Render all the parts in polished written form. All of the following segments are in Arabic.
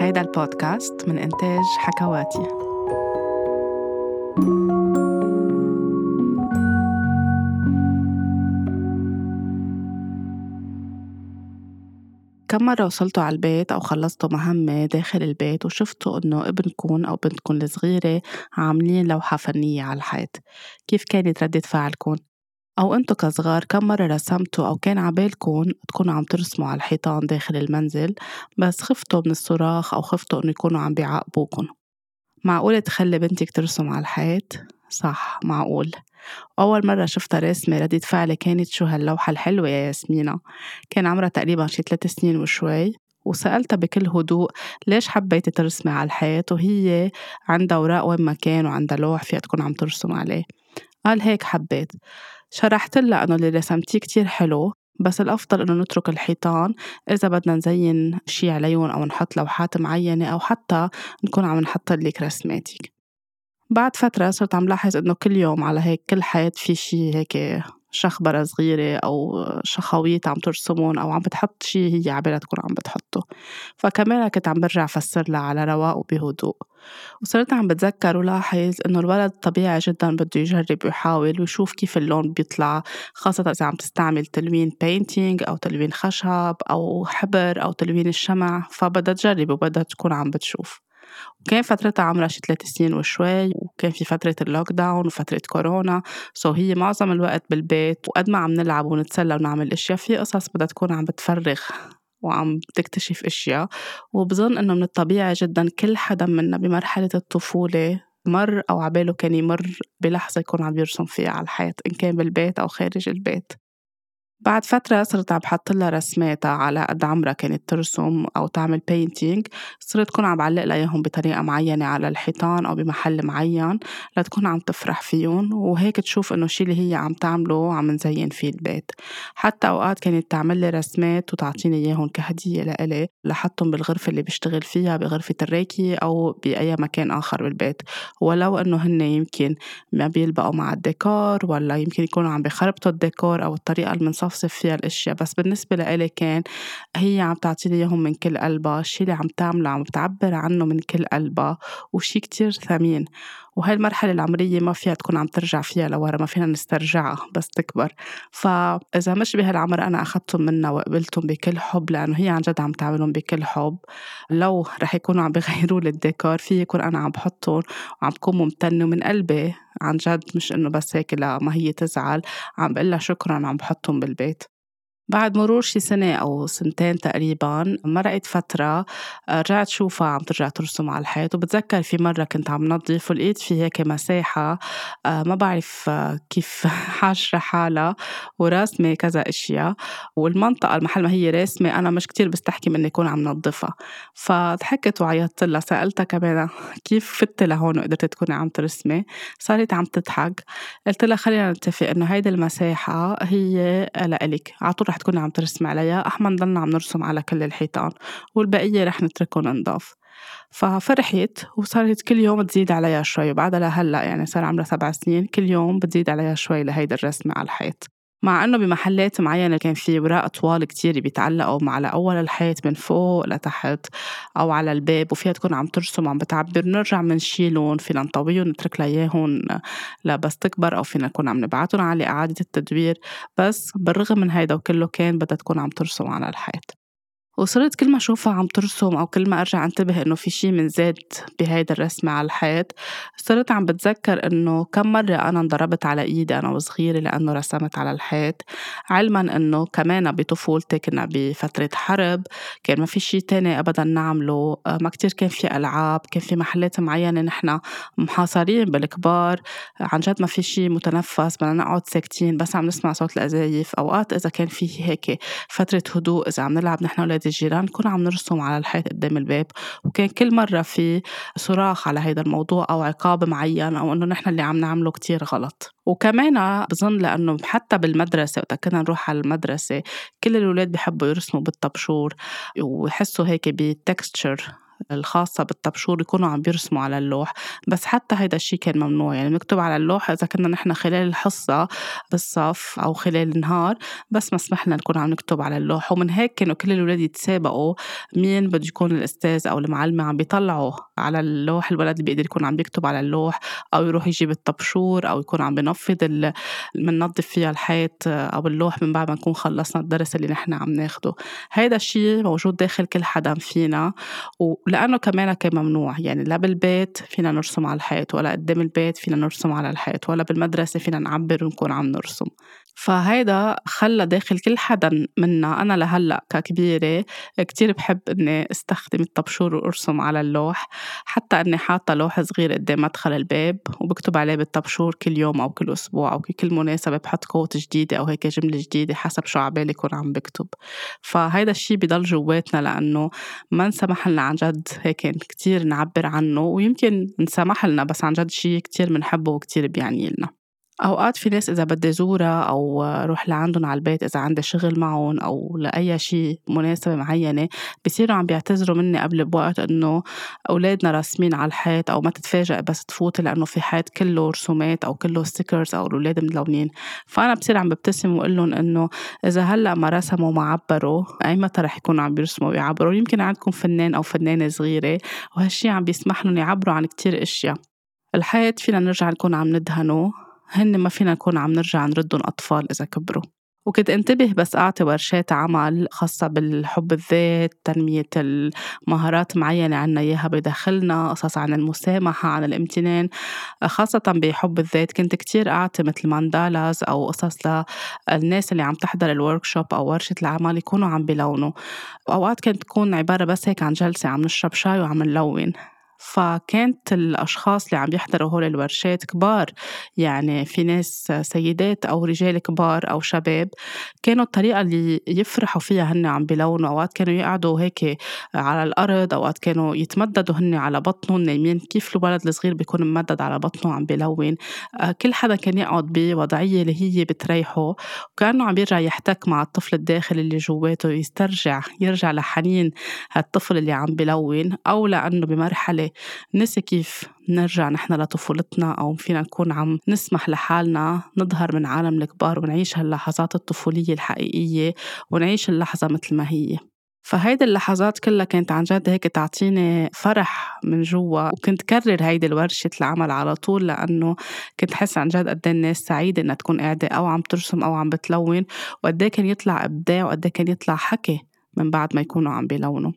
هيدا البودكاست من إنتاج حكواتي. كم مرة وصلتوا على البيت أو خلصتوا مهمة داخل البيت وشفتوا إنه ابنكم أو بنتكم الصغيرة عاملين لوحة فنية على الحيط؟ كيف كانت ردة فعلكم؟ أو أنتوا كصغار كم مرة رسمتوا أو كان عبالكم تكونوا عم ترسموا على الحيطان داخل المنزل بس خفتوا من الصراخ أو خفتوا إنه يكونوا عم بيعاقبوكم؟ معقولة تخلي بنتك ترسم على الحيط؟ صح، معقول. أول مرة شفتها رسمة ردة فعلي كانت شو هاللوحة الحلوة يا ياسمينة. كان عمرها تقريبا شي 3 سنين وشوي، وسألتها بكل هدوء ليش حبيت ترسمي على الحيط وهي عندها أوراق وين ما كان وعندها لوح فيها تكون عم ترسم عليه. قال هيك حبيت. شرحت لها أنه اللي رسمتيه كتير حلو، بس الأفضل أنه نترك الحيطان إذا بدنا نزين شي عليهم أو نحط لوحات معينة أو حتى نكون عم نحط لك رسماتك. بعد فترة صرت عم لاحظ أنه كل يوم على هيك كل حيط في شي هيك شخبرة صغيرة أو شخويط عم ترسمون أو عم بتحط شي هي عبالها تكون عم بتحطه. فكمان كنت عم برجع فسر لها على رواق وبهدوء، وصرت عم بتذكر ولاحظ إنه الولد طبيعي جدا بده يجرب ويحاول ويشوف كيف اللون بيطلع، خاصة إذا عم تستعمل تلوين بينتينج أو تلوين خشب أو حبر أو تلوين الشمع، فبدها تجرب وبدها تكون عم بتشوف. وكان فترتها عمرها شي 3 سنين وشوي، وكان في فترة اللوك داون وفترة كورونا، هي معظم الوقت بالبيت، وقد ما عم نلعب ونتسلى ونعمل اشياء في قصص بدها تكون عم بتفرغ وعم تكتشف اشياء. وبظن انه من الطبيعي جدا كل حدا منا بمرحلة الطفولة مر او عباله كان يمر بلحظة يكون عم يرسم فيها على الحيط، ان كان بالبيت او خارج البيت. بعد فترة صرت عم بحط لها رسماتها على قد عمرها كانت ترسم أو تعمل بينتينج، صرت تكون عم بعلق لهم بطريقة معينة على الحيطان أو بمحل معين لتكون عم تفرح فيهم، وهيك تشوف إنه الشيء اللي هي عم تعمله عم نزين فيه البيت. حتى أوقات كانت تعمل لي رسمات وتعطيني إياهم كهدية لإلي لحطهم بالغرفة اللي بشتغل فيها، بغرفة الريكي أو بأي مكان آخر بالبيت، ولو إنه هن يمكن ما بيلبقوا مع الديكور ولا يمكن يكونوا عم بيخربطوا الديكور أو الطريقة صفصف فيها الأشياء، بس بالنسبة لإلي كان هي عم تعطيني إياهم من كل قلبها، الشيء اللي عم تعمله عم بتعبر عنه من كل قلبها، وشي كتير ثمين. وهاي المرحلة العمرية ما فيها تكون عم ترجع فيها لورا، ما فينا نسترجعها بس تكبر. فإذا مش بهالعمر أنا أخذتهم منها وقبلتهم بكل حب، لأنه هي عن جد عم تعملهم بكل حب. لو رح يكونوا عم بغيروا للديكور فيه يكون أنا عم بحطهم وعم بكون ممتنة من قلبي عن جد، مش إنه بس هيك لا ما هي تزعل، عم بقلها شكرا عم بحطهم بالبيت. بعد مرور شي 1 أو 2 سنين تقريباً مرقت فترة، رجعت شوفها عم ترجع ترسم على الحيط، وبتذكر في مرة كنت عم نظف ولقيت في هيك مساحة ما بعرف كيف حاشرة حالها وراسمة كذا أشياء، والمنطقة المحل ما هي راسمة أنا مش كتير بستحكي من يكون عم نظفها. فضحكت وعيطت لها، سألتها كمان كيف فتت لهون وقدرت تكون عم ترسمي. صارت عم تضحك. قلت لها خلينا نتفق إنه هيدا المساحة هي لإلك، على طول رح تكون عم ترسم عليها، احنا نضلنا عم نرسم على كل الحيطان والبقية رح نتركهم نضاف. ففرحت وصارت كل يوم تزيد عليها شوي، وبعدها لهلا يعني صار عمرها 7 سنين كل يوم بتزيد عليها شوي لهيدا الرسمة على الحيط. مع انه بمحلات معينه كان في وراء طوال كتير بيتعلقوا على اول الحيط من فوق لتحت او على الباب، وفيها تكون عم ترسم عم بتعبر، نرجع منشيلهم فينا نطويهم نترك لياهن لا بس تكبر، او فينا نكون عم نبعتهم على اعاده التدوير. بس بالرغم من هيدا وكله كان بدها تكون عم ترسم على الحيط. وصرت كل ما أشوفها عم ترسم أو كل ما أرجع أنتبه إنه في شي من زاد بهيدا الرسمة على الحيط، صرت عم بتذكر إنه كم مرة أنا انضربت على إيدي أنا وصغيرة لأنه رسمت على الحيط، علما إنه كمان بطفولتي كنا بفترة حرب، كان ما في شي تاني أبدا نعمله، ما كتير كان في ألعاب، كان في محلات معينة نحن محاصرين بالكبار، عن جد ما في شي متنفس، بدنا نقعد ساكتين بس عم نسمع صوت القذايف. أوقات إذا كان في هيك فترة هدوء إذا عم نلعب نحن ولاد الجيران كنا عم نرسم على الحيط قدام الباب، وكان كل مرة في صراخ على هيدا الموضوع أو عقاب معين أو إنه نحن اللي عم نعمله كتير غلط. وكمان بظن لأنه حتى بالمدرسة وقت كنا نروح على المدرسة كل الولاد بيحبوا يرسموا بالطبشور ويحسوا هيك بالتكستشر الخاصة بالطبشور يكونوا عم بيرسموا على اللوح، بس حتى هيدا الشيء كان ممنوع. يعني مكتوب على اللوح إذا كنا نحن خلال الحصة بالصف أو خلال النهار، بس ما سمحنا نكون عم نكتب على اللوح. ومن هيك كانوا كل الولاد يتسابقوا مين بده يكون الأستاذ أو المعلمة عم بيطلعوا على اللوح الولد اللي بيقدر يكون عم بيكتب على اللوح، أو يروح يجيب الطبشور، أو يكون عم بنفض مننظف فيها الحيط أو اللوح من بعد ما نكون خلصنا الدرس اللي نحن عم ناخده. هيدا الشيء موجود داخل كل حدا فينا، ولأنه كمان كان ممنوع. يعني لا بالبيت فينا نرسم على الحيط، ولا قدام البيت فينا نرسم على الحيط، ولا بالمدرسة فينا نعبر ونكون عم نرسم. فهيدا خلى داخل كل حدا منا، أنا لهلأ ككبيرة كتير بحب أني استخدم الطبشور وأرسم على اللوح، حتى أني حاطة لوح صغير قدام مدخل الباب وبكتب عليه بالطبشور كل يوم أو كل أسبوع أو كل مناسبة بحط كوت جديدة أو هيك جملة جديدة حسب شو عبالي يكون عم بكتب. فهيدا الشيء بضل جواتنا لأنه ما نسمح لنا عن جد هيك كتير نعبر عنه، ويمكن نسمح لنا بس عن جد شيء كتير منحبه وكتير بيعني لنا. أوقات في ناس إذا بدي زورها أو روح لعندهم على البيت إذا عندي شغل معهم أو لأي شيء مناسبة معينة، بصيروا عم بيعتذروا مني قبل بوقت إنه أولادنا راسمين على الحيط، أو ما تتفاجأ بس تفوت لأنه في حيط كله رسومات أو كله ستيكرز أو الأولاد ملونين. فأنا بصير عم ببتسم وقلهم إنه إذا هلأ ما رسموا ما عبروا، أي متى رح يكونوا عم بيرسموا ويعبروا؟ يمكن عندكم فنان أو فنانة صغيرة، وهالشي عم بيسمح لهم يعبروا عن كتير أشياء. الحيط فينا نرجع نكون عم ندهنه، هن ما فينا نكون عم نرجع نردهم أطفال إذا كبروا. وكنت انتبه بس أعطي ورشات عمل خاصة بالحب الذات، تنمية المهارات معينة عنا إياها بداخلنا، قصص عن المسامحة، عن الامتنان. خاصة بحب الذات كنت كتير أعطي مثل ماندالاز أو قصص للناس اللي عم تحضر الوركشوب أو ورشة العمل يكونوا عم بلونوا. أوقات كانت تكون عبارة بس هيك عن جلسة عم نشرب شاي وعم نلون، فكانت الأشخاص اللي عم يحضروا هول الورشات كبار، يعني في ناس سيدات أو رجال كبار أو شباب. كانوا الطريقة اللي يفرحوا فيها هن عم بلونوا، أوقات كانوا يقعدوا هيك على الأرض، أوقات كانوا يتمددوا هن على بطنهم نايمين، كيف الولد الصغير بيكون ممدد على بطنه عم بلون. كل حدا كان يقعد بوضعية اللي هي بتريحه، وكانوا عم يرجع يحتك مع الطفل الداخل اللي جواته، يرجع لحنين هالطفل اللي عم بلون، أو لأنه بمرحلة نسي كيف نرجع نحن لطفولتنا، أو فينا نكون عم نسمح لحالنا نظهر من عالم الكبار ونعيش هاللحظات الطفولية الحقيقية ونعيش اللحظة مثل ما هي. فهيدي اللحظات كلها كانت عن جد هيك تعطيني فرح من جوا، وكنت كرر هيدي الورشة العمل على طول لأنه كنت حس عن جد قد الناس سعيدة إنها تكون قاعدة أو عم ترسم أو عم بتلون، وقد كان يطلع إبداع وقد كان يطلع حكي من بعد ما يكونوا عم بيلونوا.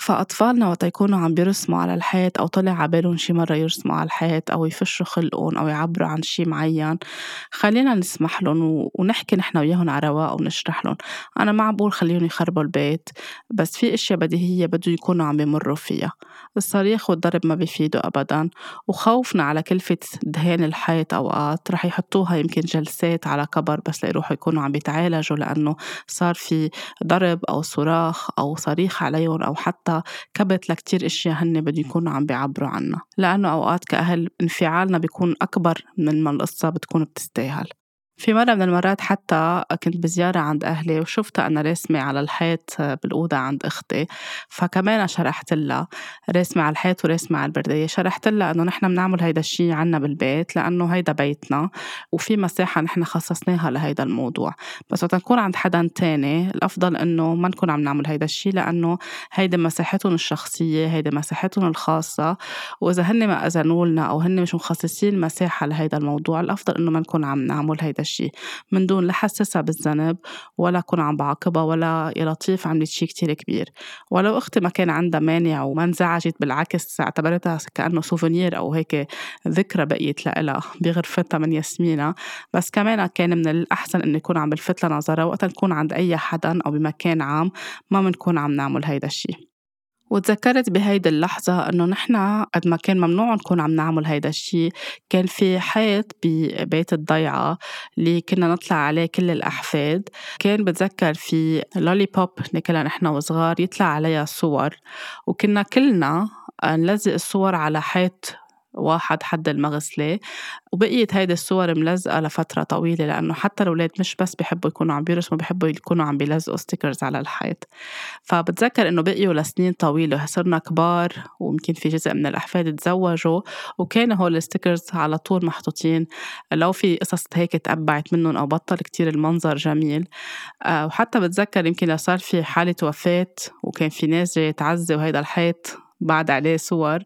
فأطفالنا وقت يكونوا عم بيرسموا على الحيط أو طلع عبالهم شي مرة يرسموا على الحيط أو يفشوا خلقهم أو يعبروا عن شي معين، خلينا نسمح لهم ونحكي نحن وياهم على رواق ونشرح لهم. أنا ما عم بقول خليهم يخربوا البيت، بس في أشياء بديهية بدو يكونوا عم بيمروا فيها. الصريخ والضرب ما بيفيدوا أبدا، وخوفنا على كلفة دهان الحيط أوقات رح يحطوها يمكن جلسات على كبر بس ليروحوا يكونوا عم بيتعالجوا لأنه صار في ضرب أو صراخ أو صريخ عليهم أو حتى كبت لكتير إشياء هن بدي يكونوا عم بيعبروا عنا، لأنه أوقات كأهل انفعالنا بيكون أكبر من ما القصة بتكون بتستاهل. في مرة من المرات حتى كنت بزيارة عند أهلي وشفتها أنا رسمة على الحيط بالأوضة عند أختي، فكمان شرحت لها رسمة على الحيط ورسمة على البردية. شرحت لها أنه نحن بنعمل هيدا الشيء عنا بالبيت لأنه هيدا بيتنا وفي مساحة نحن خصصناها لهيدا الموضوع، بس وتنكون عند حدا تاني الأفضل أنه ما نكون عم نعمل هيدا الشيء لأنه هيدا مساحتهم الشخصية، هيدا مساحتهم الخاصة، وإذا هن ما أذنولنا أو هن مش مخصصين مساحة لهيدا الموضوع الأفضل أنه ما نكون عم نعمل هيدا شيء من دون لحسسها بالذنب ولا كون عم بعاقبها ولا يا لطيف عملت شيء كتير كبير. ولو أختي ما كان عندها مانع وما انزعجت، بالعكس اعتبرتها كأنه سوفونير أو هيك ذكرى بقيت لها بغرفتها من ياسمينة، بس كمان كان من الأحسن إنه يكون عم بلفت لنظرة وقت نكون عند أي حدا أو بمكان عام، ما منكون عم نعمل هيدا الشيء. وتذكرت بهيدي اللحظة أنه نحن قد ما كان ممنوع نكون عم نعمل هيدا الشيء، كان في حيط ببيت الضيعة اللي كنا نطلع عليه كل الأحفاد، كان بتذكر في لولي بوب نكلها نحن وصغار يطلع عليها صور، وكنا كلنا نلزق الصور على حيط واحد حد المغسلة، وبقيت هيدا الصور ملزقة لفترة طويلة، لأنه حتى الأولاد مش بس بيحبوا يكونوا عم بيرسموا، بيحبوا يكونوا عم بيلزقوا ستيكرز على الحيط. فبتذكر إنه بقيوا لسنين طويلة، صرنا كبار وممكن في جزء من الأحفاد تزوجوا، وكانوا هول الستيكرز على طول محطوطين. لو في قصص هيك تقبعت منهم أو بطل كتير المنظر جميل. وحتى بتذكر يمكن لو صار في حالة وفاة وكان في ناس جاية تعزي وهيدا الحيط بعد عليه صور،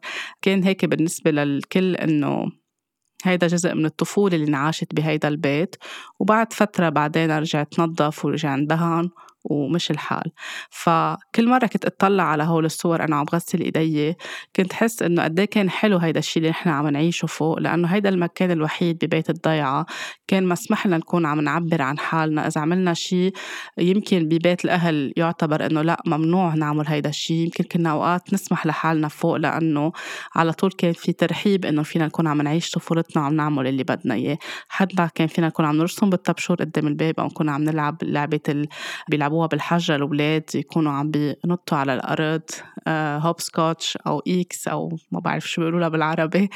كان هيك بالنسبة للكل إنه هيدا جزء من الطفولة اللي انعاشت بهيدا البيت. وبعد فترة بعدين رجعت نظف ورجع اندهن ومش الحال. فكل مرة كنت أطلع على هول الصور أنا عم غسل إيدي، كنت حس إنه قديه كان حلو هيدا الشيء اللي نحن عم نعيشه فوق، لأنه هيدا المكان الوحيد ببيت الضيعة كان مسمح لنا نكون عم نعبر عن حالنا. إذا عملنا شيء يمكن ببيت الأهل يعتبر إنه لأ ممنوع نعمل هيدا الشيء، يمكن كنا أوقات نسمح لحالنا فوق، لأنه على طول كان في ترحيب إنه فينا نكون عم نعيش طفولتنا وعم نعمل اللي بدنا إياه. حتى كان فينا نكون عم نرسم بالطبشور قدام الباب، أو نكون عم نلعب لعبة بيلعبوها بالحجة الأولاد، يكونوا عم بينطوا على الأرض، هوب سكوتش أو إكس أو ما بعرف شو بيقولوها بالعربي.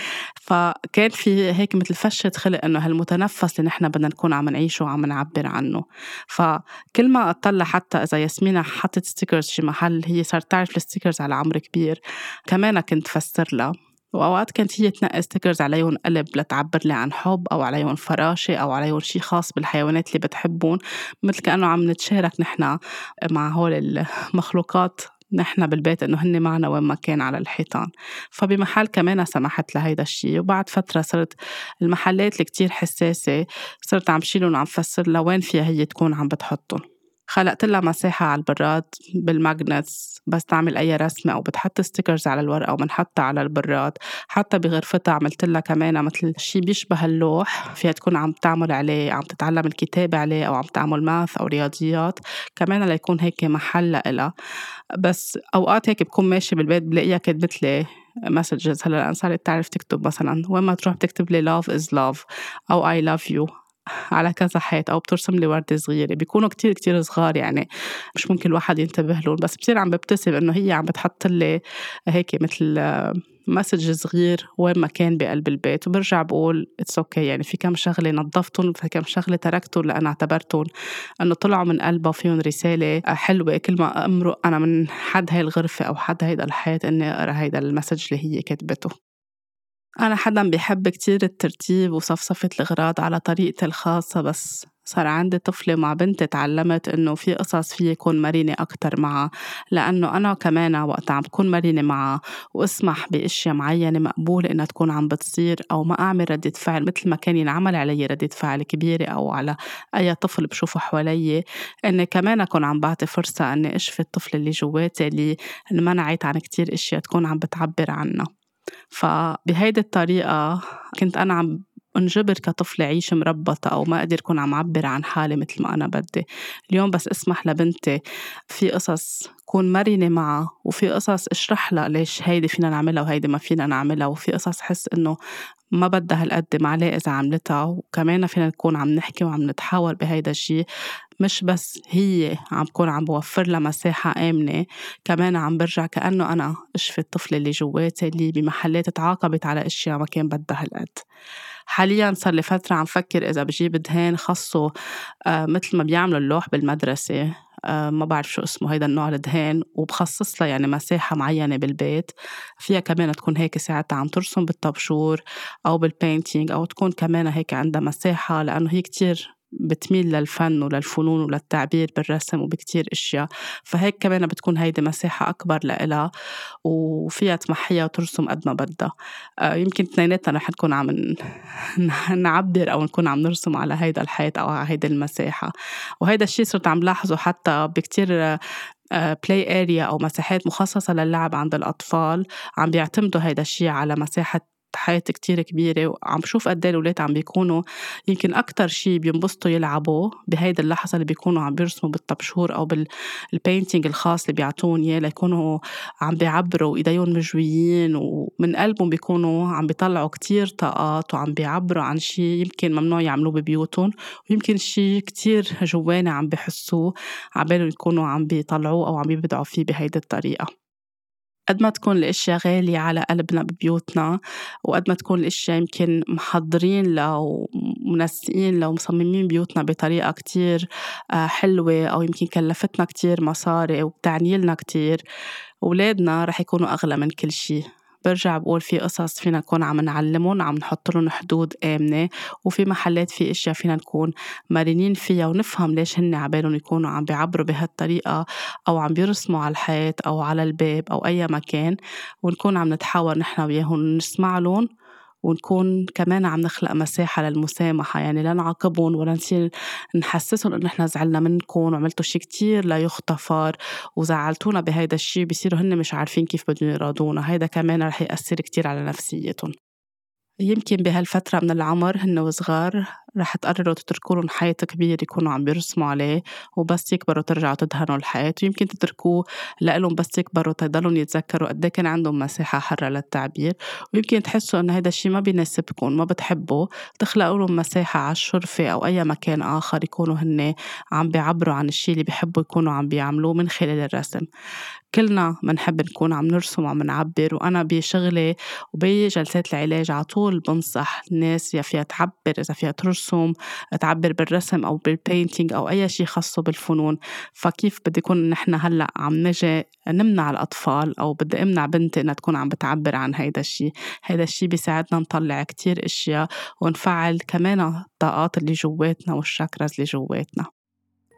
فكان في هيك مثل فشة خلق إنه هالمتنفس اللي نحن بدنا نكون عم نعيشه وعم نعبر عنه. فكل ما أطلع، حتى إذا ياسمينة حطت ستيكرز في محل، هي صارت تعرف الستيكرز على عمر كبير، كمان كنت فسر لها. وأوقات كانت هي تنقي ستيكرز عليهم قلب لتعبر لي عن حب، أو عليهم فراشة، أو عليهم شي خاص بالحيوانات اللي بتحبون، مثل كأنه عم نتشارك نحنا مع هول المخلوقات نحنا بالبيت إنه هن معنا وين ما كان على الحيطان. فبمحل كمان سمحت لهيدا الشيء. وبعد فترة صرت المحلات اللي كتير حساسة صرت عم شيلهم، عم فسر لوين فيها هي تكون عم بتحطهم. خلقت لها مساحة على البراد بالماجنتس، بس تعمل أي رسمة أو بتحط ستيكرز على الورقة ومنحطها على البراد. حتى بغرفتها عملت لها كمان مثل شيء بيشبه اللوح، فيها تكون عم تعمل عليه، عم تتعلم الكتابة عليه، أو عم تعمل ماث أو رياضيات كمان، ليكون هيك محل لها. بس أوقات هيك بكون ماشي بالبيت بلاقيها كتبت لي مسجز. هلا الآن صارت تعرف تكتب، مثلا وين ما تروح بتكتب لي love is love أو I love you على كذا حيط، أو بترسم لي وردة صغيرة. بيكونوا كتير كتير صغار، يعني مش ممكن الواحد ينتبه لهم، بس بصير عم ببتسم إنه هي عم بتحط لي هيك مثل مسج صغير وين ما كان بقلب البيت. وبرجع بقول it's okay، يعني في كم شغلة نظفتهم، في كم شغلة تركتهم لأنا اعتبرتهم أنه طلعوا من قلبها فيهم رسالة حلوة. كل ما أمرق أنا من حد هاي الغرفة أو حد هيدا الحيط إني أقرأ هيدا المسج اللي هي كتبته. أنا حدا بيحب كتير الترتيب وصفصفة الغراض على طريقتي الخاصة، بس صار عندي طفلة مع بنتي تعلمت إنه في قصص فيه يكون مرينة أكتر معها، لأنه أنا كمان وقت عم بكون مرينة معها واسمح بأشياء معينة مقبول إنها تكون عم بتصير، أو ما أعمل ردة فعل مثل ما كان ينعمل علي ردة فعل كبيرة أو على أي طفل بشوفه حوالي، إني كمان أكون عم بعطي فرصة إني أشفي الطفل اللي جواتي اللي منعت عن كتير أشياء تكون عم بتعبر عنها. فبهيدي الطريقة كنت أنا عم انجبر كطفلة عيش مربطة، أو ما أقدر كون عم عبر عن حالي مثل ما أنا بدي. اليوم بس اسمح لبنتي في قصص كون مرنة معها، وفي قصص اشرح لها ليش هيدي فينا نعملها وهيدي ما فينا نعملها، وفي قصص حس إنه ما بدها هالقد معلي إذا عملتها. وكمان فينا نكون عم نحكي وعم نتحاور بهيدا الشيء، مش بس هي عم بكون عم بوفر لها مساحة آمنة، كمان عم برجع كأنه أنا اشفي الطفل اللي جواتي اللي بمحلات تعاقبت على أشياء ما كان بدها هالقد. حالياً صار لي فترة عم فكر إذا بجيب دهان خاصه مثل ما بيعملوا اللوح بالمدرسة، ما بعرف شو اسمه هيدا النوع الدهان، وبخصص لها يعني مساحة معينة بالبيت فيها كمان تكون هيك ساعتها عم ترسم بالطبشور أو بالبينتينج، أو تكون كمان هيك عندها مساحة، لأنه هي كتير بتميل للفن وللفنون وللتعبير بالرسم وبكتير إشياء. فهيك كمان بتكون هيدي مساحة أكبر لإلها وفيها تمحيها وترسم قد ما بدها. يمكن اثنيناتنا رح نكون عم نعبر أو نكون عم نرسم على هيدا الحيط أو على هيدا المساحة. وهيدا الشيء صرت عم لاحظه حتى بكتير بلاي أريا أو مساحات مخصصة للعب عند الأطفال، عم بيعتمدوا هيدا الشيء على مساحة حياة كتير كبيرة. وعم بشوف قد ايه الولاد عم بيكونوا يمكن أكتر شيء بينبسطوا يلعبوا بهيدا اللحظة اللي بيكونوا عم بيرسموا بالطبشور أو بالبينتينج الخاص اللي بيعطون إياه، ليكونوا عم بيعبروا إيديهم مجويين ومن قلبهم، بيكونوا عم بيطلعوا كتير طاقات وعم بيعبروا عن شيء يمكن ممنوع يعملوه ببيوتهم، ويمكن شيء كتير جوانا عم بيحسوه، عبالهم يكونوا عم بيطلعوه أو عم بيبدعوا فيه بهيدا الطريقة. قد ما تكون الأشياء غالية على قلبنا ببيوتنا، وقد ما تكون الأشياء يمكن محضرين لو منسقين لو مصممين بيوتنا بطريقة كتير حلوة، أو يمكن كلفتنا كتير مصاري وبتعنيلنا كتير، أولادنا رح يكونوا أغلى من كل شيء. برجع بقول في قصص فينا نكون عم نعلمهم، عم نحط لهم حدود آمنة، وفي محلات في أشياء فينا نكون مرنين فيها ونفهم ليش هن عبالهم يكونوا عم بيعبروا بهالطريقة أو عم بيرسموا على الحيط أو على الباب أو أي مكان، ونكون عم نتحاور نحن وياهم نسمع لهم، ونكون كمان عم نخلق مساحة للمسامحة. يعني لا نعاقبهم ولا نصير نحسسهم إن إحنا زعلنا منكم وعملتوا شيء كتير لا يختفر وزعلتونا بهيدا الشيء، بيصيروا هن مش عارفين كيف بدهم يراضونا. هيدا كمان رح يأثر كتير على نفسيتهم. يمكن بهالفترة من العمر هن وصغار رح تقرروا تتركولهم حيط كبير يكونوا عم بيرسموا عليه، وبس يكبروا ترجعوا تدهنوا الحيط، ويمكن تتركوه لقلهم بس يكبروا تضلهم يتذكروا قد كان عندهم مساحة حرة للتعبير، ويمكن تحسوا إن هذا الشيء ما بيناسبكم ما بتحبوا، تخلقوا لهم مساحة على الشرفة أو أي مكان آخر يكونوا هن عم بيعبروا عن الشيء اللي بيحبوا يكونوا عم بيعملوه من خلال الرسم. كلنا منحب نكون عم نرسم وعم نعبر، وأنا بشغلي وبجلسات العلاج على طول بنصح الناس يا فيها تعبر، إذا فيها ترسم تعبر بالرسم أو بالبينتينج أو أي شيء خاصه بالفنون. فكيف بدي يكون نحن هلأ عم نجي نمنع الأطفال أو بدي أمنع بنتي إنها تكون عم بتعبر عن هيدا الشيء؟ هيدا الشيء بيساعدنا نطلع كتير إشياء ونفعل كمان الطاقات اللي جواتنا والشاكراز اللي جواتنا.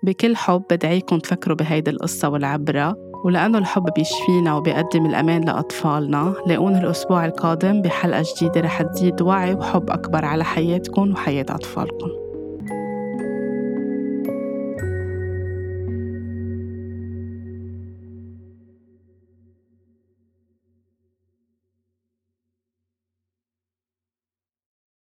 بكل حب بدعيكم تفكروا بهيدي القصة والعبرة، ولأنه الحب بيشفينا وبيقدم الأمان لأطفالنا. لاقونا الأسبوع القادم بحلقة جديدة رح تزيد وعي وحب أكبر على حياتكم وحياة أطفالكم.